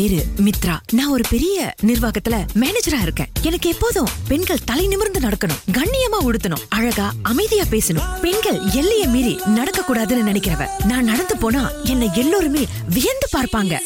பேரு மித்ரா. நான் ஒரு பெரிய நிர்வாகத்துல மேனேஜரா இருக்கேன். எனக்கு எப்போதும் பெண்கள் தலை நிமிர்ந்து நடக்கணும், கண்ணியமா உடுத்தணும், அழகா அமைதியா பேசணும், பெண்கள் எல்லையை மீறி நடக்க கூடாதுன்னு நினைக்கிறவ. நான் நடந்து போனா என்ன எல்லாருமே வியந்து பார்ப்பாங்க.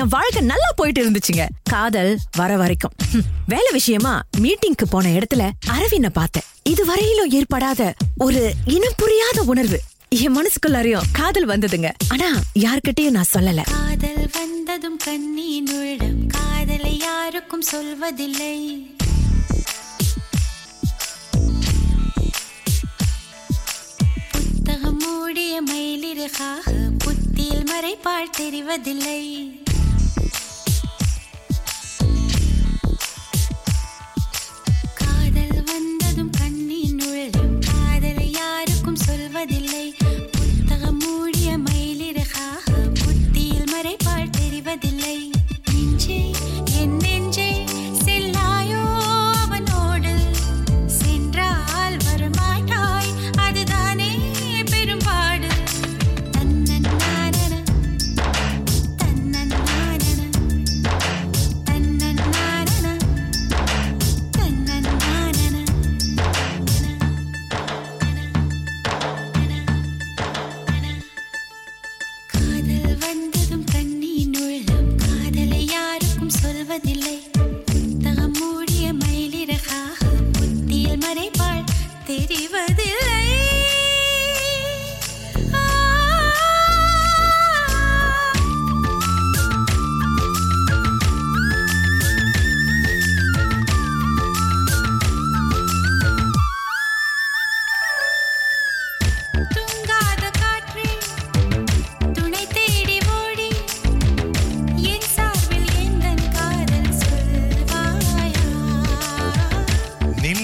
என் வாழ்க்கை நல்லா போயிட்டு இருந்துச்சுங்க. காதல் வர வரைக்கும். வேலை விஷயமா மீட்டிங்க்கு போன இடத்துல அரவினை பார்த்தேன். இதுவரையிலும் ஏற்படாத ஒரு இனம் புரியாத உணர்வு என் மனசுக்குள்ளாரையும் காதல் வந்ததுங்க. ஆனா யார்கிட்டயும் நான் சொல்லல. காதல் வந்ததும் கண்ணீர் உளம். காதலை யாருக்கும் சொல்வதில்லை. புத்தகம் மூடிய மயிலிறகாக புத்தியில் மறைப்பால் தெரிவதில்லை.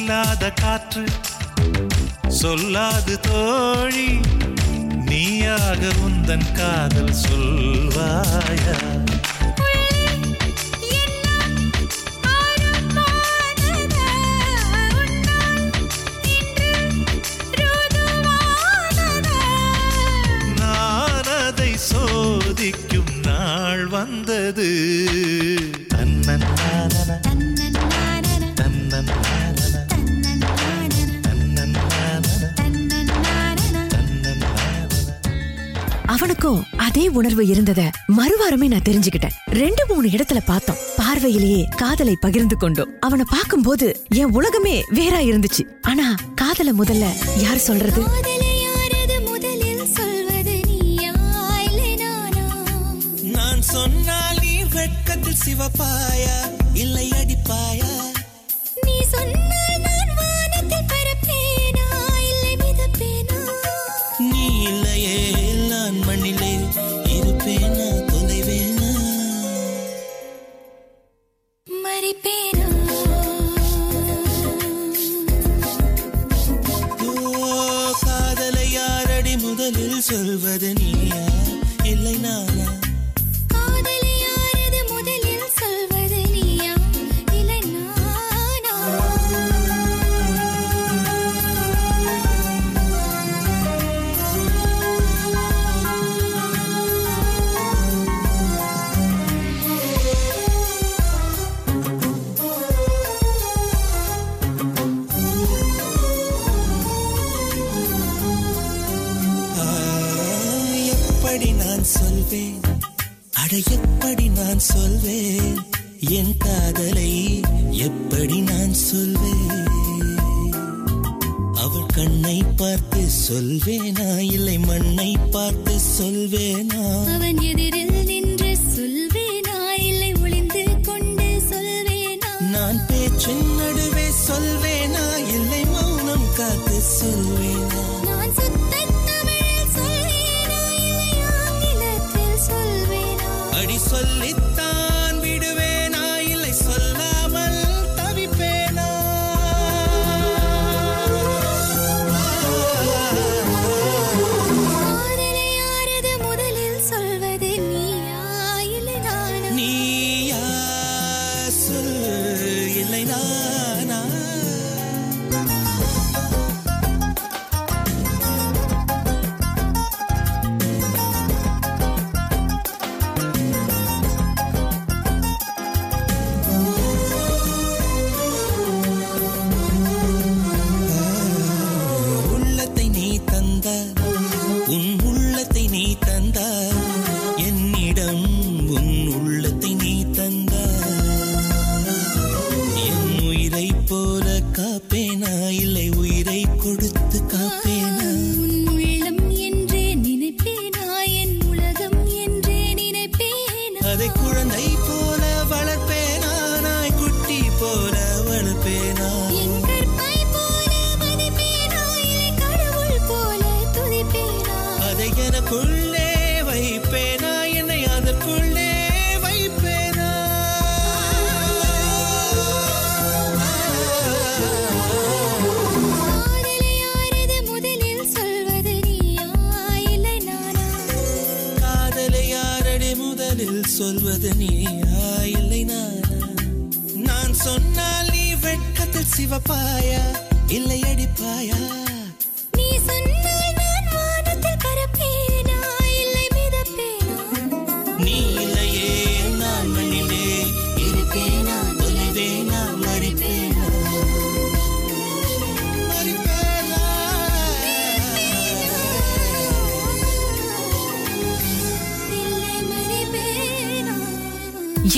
இல்லாத காற்று சொல்லாது தோழி, நீயாக உந்தன் காதல் சொல்வாயா? சோதிக்கும் நாள் வந்தது. தன்னன்னானன தன்னன்னானன தன்னன்னானன தன்னன்னானன தன்னன்னானன. அவனுக்கும் அதே உணர்வு இருந்ததை மறுவாரமே நான் தெரிஞ்சுக்கிட்டேன். 2-3 இடத்துல பார்த்தோம், பார்வையிலேயே காதலை பகிர்ந்து கொண்டோம். அவனை பார்க்கும் போது என் உலகமே வேறா இருந்துச்சு. ஆனா காதலை முதல்ல யார் சொல்றது? சொன்னால் நீ வெட்கத்தில் சிவப்பாயா, இல்லை அடிப்பாயா? நீ சொன்னால் நான் வானத்தில் பறப்பேனா, இல்லை மிதப்பேனா? நீ இல்லையே நான் மண்ணிலே இருப்பேனா, தொலைவேனா, மறிப்பேனா? காதலை யாரடி முதலில் சொல்வது, நீயா இல்லை நானா? அட எப்படி நான் சொல்வேன் என் காதலை, எப்படி நான் சொல்வேன்? அவள் கண்ணை பார்த்து சொல்வேனா, இல்லை மண்ணை பார்த்து சொல்வேனா? அவன் எதிரில் நின்று சொல்வேனா, இல்லை ஒளிந்து கொண்டு சொல்வேனா? நான் பேச்சின் நடுவே சொல்வேனா, இல்லை மௌனம் காத்து சொல்வேனா? சொல்லித்தான் விடுவேனா, இல்லை சொல்லாமல் தவிப்பேனா? காதலை யாரது முதலில் சொல்வது, நீயா இல்லை நானா? நீயா சொல், இல்லை நானா? சொல்வது நீயா இல்லை நானா? நான் சொன்னால் நீ வெட்கத்தில் சிவப்பாயா, இல்லை அடிப்பாயா? நீ சொன்னால் நான் வானத்தில் பறப்பேனா, இல்லை மிதப்பேனா? நீ இல்லையே நான் மண்ணிலே இருப்பேனா, தொலைவேனா, மறிப்பேனா?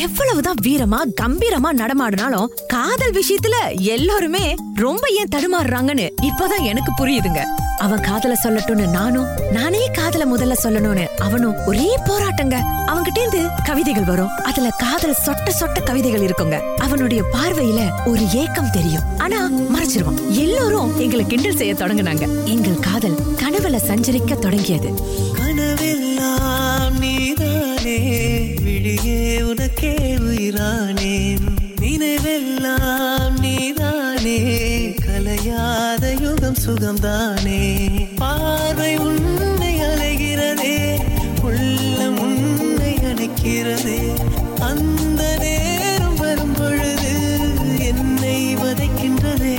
எவ்வளவுதான் வீரமா கம்பீரமா நடமாடினாலும் காதல் விஷயத்துல எல்லாருமே ரொம்ப ஏன் தடுமாறுறாங்கன்னு இப்பதான் எனக்கு புரியுதுங்க. அவன் காதல சொல்லட்டும்னு நானும், நானே காதல முதல்ல சொல்லணும்னு அவனும் ஒரே போராட்டங்க. அவன்கிட்ட இருந்து கவிதைகள் வரும், அதுல காதல் சொட்ட சொட்ட கவிதைகள் இருக்குங்க. அவனுடைய பார்வையில ஒரு ஏக்கம் தெரியும், ஆனா மறைச்சிருவான். எல்லாரும் எங்களை கிண்டல் செய்ய தொடங்கினாங்க. எங்கள் காதல் கனவுல சஞ்சரிக்க தொடங்கியது. விழியே உனக்கே உயிரானேன், நினைவெல்லாம் நீதானே. சுகம் சுகம்தானே. பார்வை உன்னை அலைகிறதே, உள்ளம் உன்னை அணைக்கிறதே. அந்த நேரம் வரும் பொழுது என்னை வதைக்கின்றதே.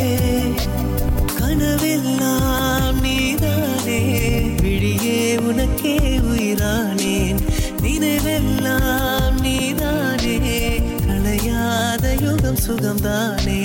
கனவெல்லாம் நீதானே, விழியே உனக்கே உயிரானேன். நினைவெல்லாம் நீதானே, களையாத யுகம் சுகம்தானே.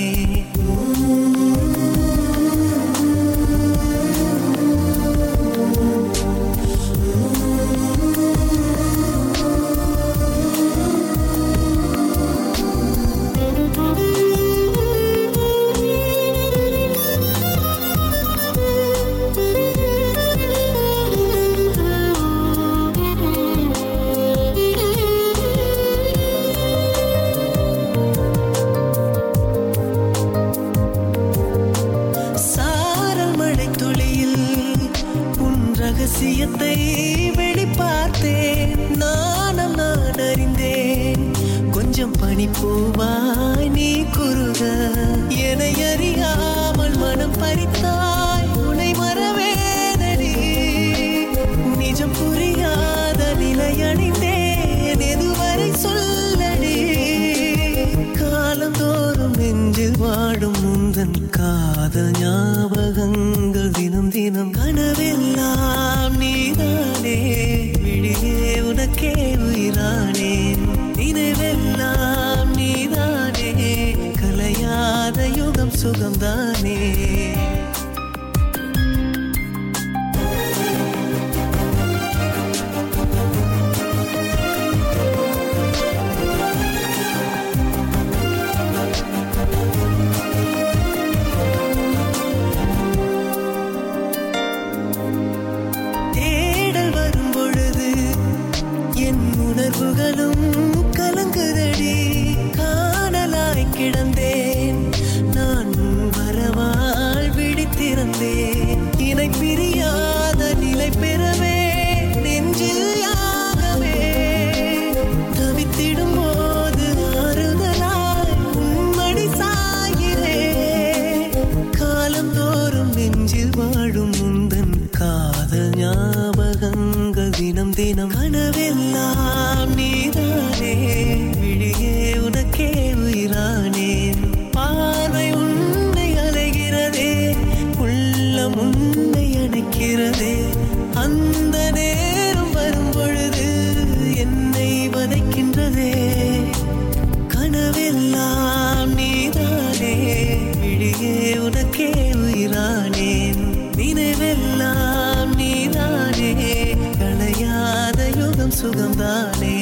ரகசியத்தை வெளிப்பார்த்தேன், நானும் நான் அறிந்தேன். கொஞ்சம் பணி போவாய் நீ குறுக, என்னை அறியாமல் மனம் பறித்தாய். உனை மறவேனடி நிஜம் புரியாத நிலை அணிந்தேன். எதுவரை சொல்லடி, காலந்தோறும் நெஞ்சில் வாடும் முந்தன் காதல் ஞாபகங்கள் தினம் தினம். கனவெல்லாம் நீதானே, விழியே உனக்கே உயிரானே. நினைவெல்லாம் நீதானே, கலையாத யுகம் சுகம்தானே. உணர்வுகளும் கலங்குதடி, காணலாய் கிடந்தேன். நான் வரவால் விழித்திருந்தேன், இணை பிரியாத நிலை பெறவே. நெஞ்சில் யாகவே தவித்திடும் போது ஆறுதலாய் உன்மடி சாயிலே. காலந்தோறும் நெஞ்சில் வாழும் முந்தன் காதல் ஞாபகங்கள் தினம் தினம். கனவெல்லாம் நீதானே, விழியே உனக்கே உயிரானே. பார்வை உன்னை அலைகிறதே, உள்ளம் உன்னை அணைக்கிறதே. அந்த நேரம் வரும் பொழுது என்னை வதைக்கின்றதே. கனவெல்லாம் நீதானே, விழியே உனக்கே உயிரானே. நினைவெல்லாம் நீதானே, களையாத யுகம் சுகம்தானே.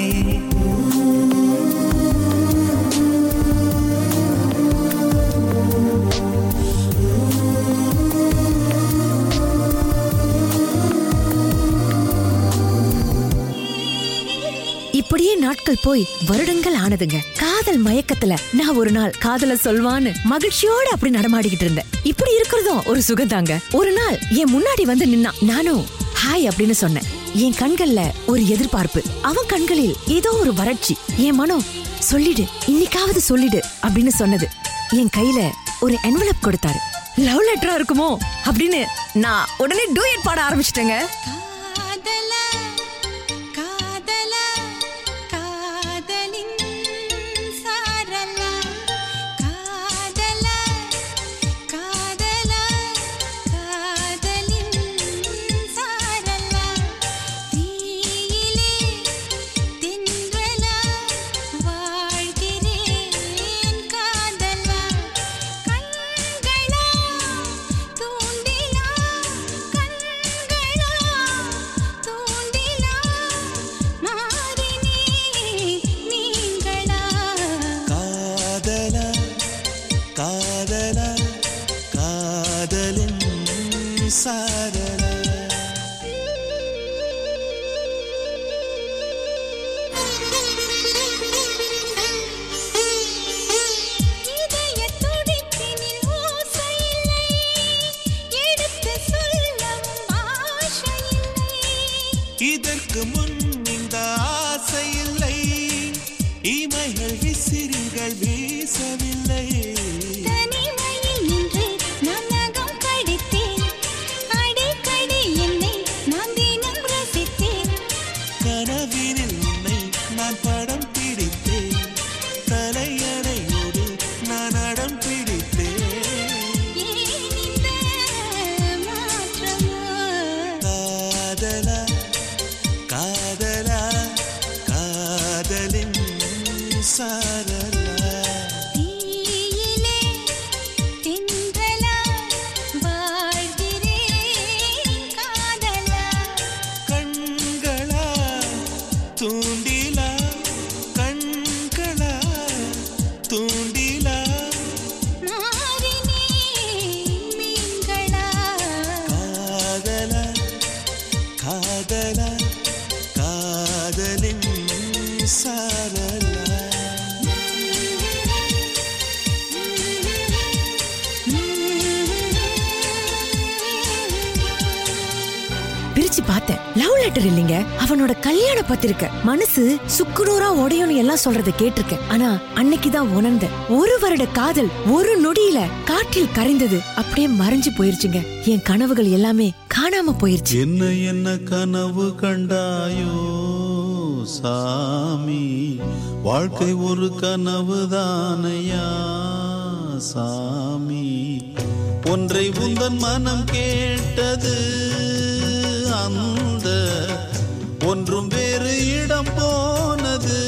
அப்படியே நாட்கள் போய் வருடங்கள் ஆனதுங்க. காதல் மயக்கத்துல நான் ஒரு நாள் காதல சொல்வான்னு மகிழ்ச்சியோட அப்படி நடமாடிக்கிட்டு இருந்தேன். இப்படி இருக்கிறதும் ஒரு சுகந்தாங்க. ஒரு நாள் என் முன்னாடி வந்து நின்னா, நானும் ஹாய் அப்படின்னு சொன்னேன். என் கண்கள்ல ஒரு எதிர்பார்ப்பு, அவன் கண்களில் ஏதோ ஒரு வறட்சி. என் மனம் சொல்லிடு, இன்னைக்காவது சொல்லிடு அப்படின்னு சொன்னது. என் கையில ஒரு என்வலப் கொடுத்தாரு. லவ் லெட்டரா இருக்குமோ அப்படின்னு நான் உடனே டூயட் பாட ஆரம்பிச்சிட்டேங்க. இதற்கு முன் இந்த ஆசை இல்லை, இமைகள் விசிறிகள் வீசவில்லை. தனிமையில் நின்று நம் நகம் கடித்தேன். பார்த்தேன். லவ் லெட்டர் இல்லைங்க, அவனோட கல்யாண பத்திரிக்கை. மனசு சுக்குநூறா உடையன்னு எல்லாம் சொல்றத கேட்டிருக்கேன். ஆனா அன்னைக்குதான் உணர்ந்தேன், ஒரு வருட காதல் ஒரு நொடியில காற்றில் கரைந்தது, அப்படியே மறைஞ்சு போயிருச்சுங்க. என் கனவுகள் எல்லாமே காணாம போயிருச்சு. என்ன என்ன கனவு கண்டாயோ சாமி, வாழ்க்கை ஒரு கனவு தானையா சாமி. ஒன்றை உந்தன் மனம் கேட்டது, அந்த ஒன்றும் வேறு இடம் போனது.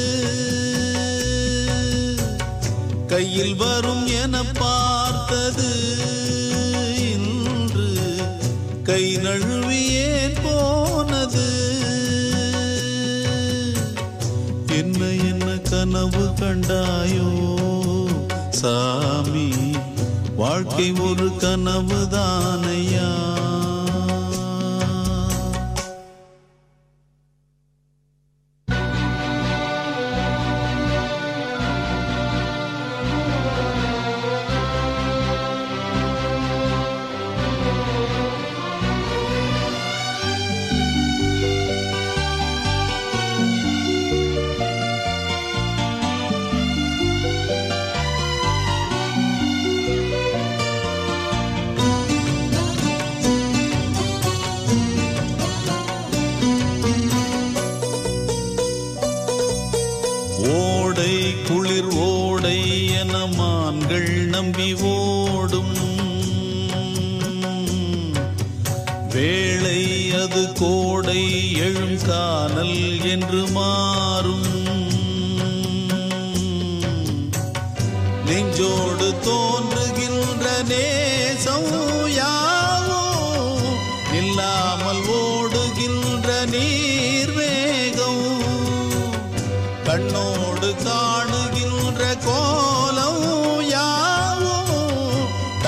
கையில் வரும் என பார்த்தது, இன்று கை நழுவியே போனது. என்ன என்ன கனவு கண்டாயோ சாமி, வாழ்க்கை ஒரு கனவு தானையா. நம்பி ஓடும் வேளை அது கோடை, எழும் காணல் என்று மாறும். நெஞ்சோடு தோன்றுகின்ற நேசம் யாவோ இல்லாமல் ஓடுகின்ற நீர் வேகம். கண்ணோடு காணுகின்ற கோலம்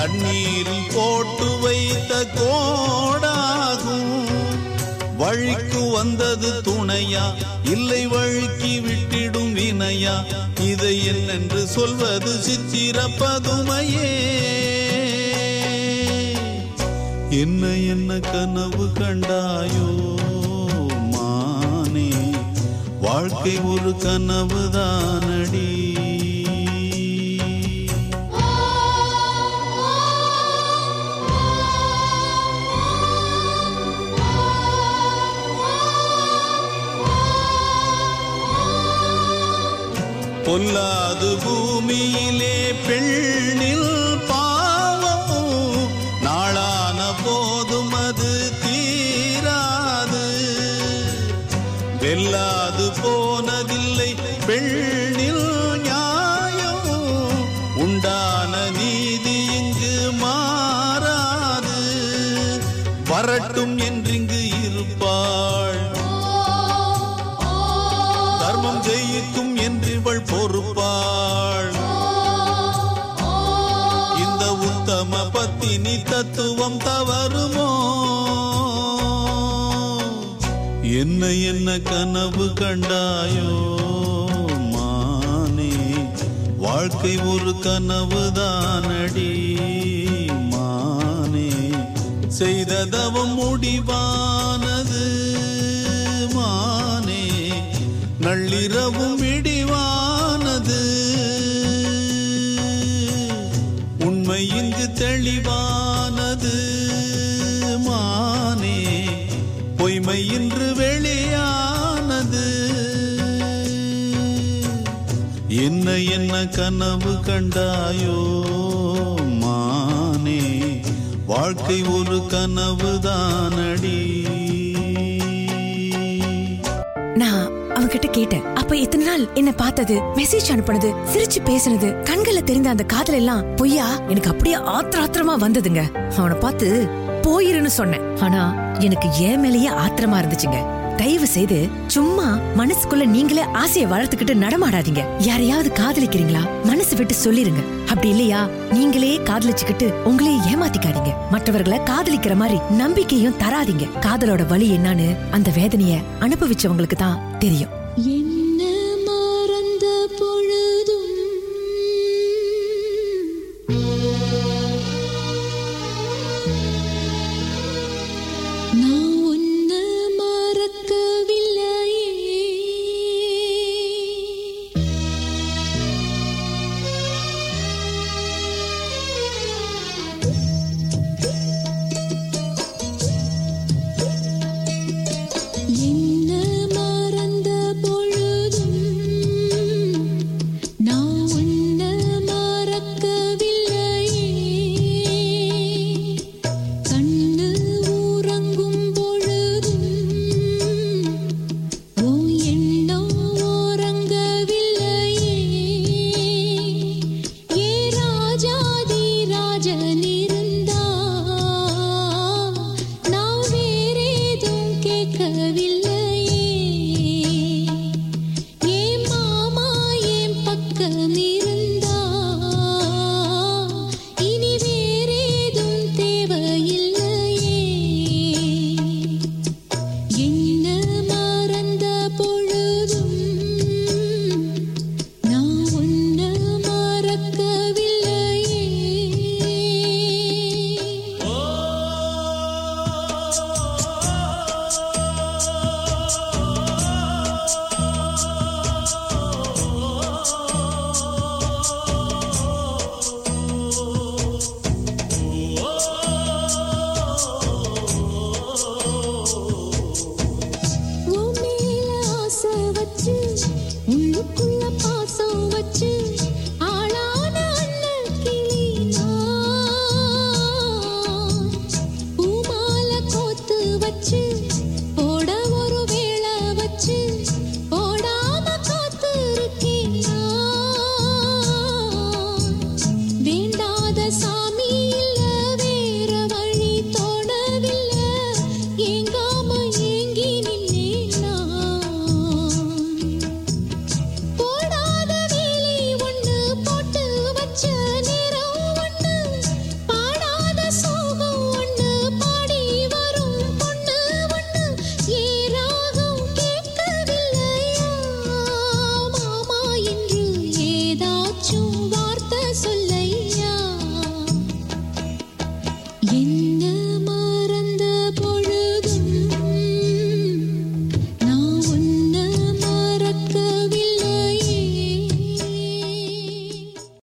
தண்ணீரில் போட்டு வைத்த கோடாகும். வழிக்கு வந்தது துணையா, இல்லை வழுக்கி விட்டிடும் வினையா. இதை என்னென்று சொல்வது சித்திர பதுமையே. என்ன என்ன கனவு கண்டாயோ மானே, வாழ்க்கை ஒரு கனவு தானடி. பொல்லாது பூமியிலே பெண்ணில் பாவம், நாளான போதும் அது தீராது. வெல்லாது போனதில்லை பெண்ணில் நியாயம், உண்டான நீதி இங்கு மாறாது. வரட்டும் என்றிங்கு இருப்பாள், தர்மம் ஜெயிக்கும் என்று இவள் பொறுப்பாள். இந்த உத்தம பத்தினி தத்துவம் தவறுமோ? என்ன என்ன கனவு கண்டாயோ மானே, வாழ்க்கை ஒரு கனவு தானடி. மானே செய்த தவம் முடிவானது, மானே நள்ளிரவும் இடிவானது. உண்மை இங்கு தெளிவானது, மானே பொய்மை இன்று வெளியானது. என்ன என்ன கனவு கண்டாயோ மானே, வாழ்க்கை ஒரு கனவு தானடி. அவங்கிட்ட கேட்டேன், அப்ப இத்தனை நாள் என்ன பார்த்தது, மெசேஜ் அனுப்பினது, சிரிச்சு பேசினது, கண்களை தெரிந்த அந்த காதல் எல்லாம் பொய்யா? எனக்கு அப்படியே ஆத்திரமா வந்ததுங்க. அவனை பார்த்து போயிருன்னு சொன்னேன், ஆனா எனக்கு ஏன் மேலேயே ஆத்திரமா இருந்துச்சுங்க. தயவு செய்து சும்மா மனசுக்குள்ள நீங்களே ஆசையை வளர்த்துக்கிட்டு நடமாடாதீங்க. யாரையாவது காதலிக்கிறீங்களா மனசு விட்டு சொல்லிருங்க. அப்படி இல்லையா நீங்களே காதலிச்சுக்கிட்டு உங்களே ஏமாத்திக்காதீங்க. மற்றவர்களை காதலிக்கிற மாதிரி நம்பிக்கையும் தராதீங்க. காதலோட வலி என்னன்னு அந்த வேதனைய அனுபவிச்சவங்களுக்கு தான் தெரியும்.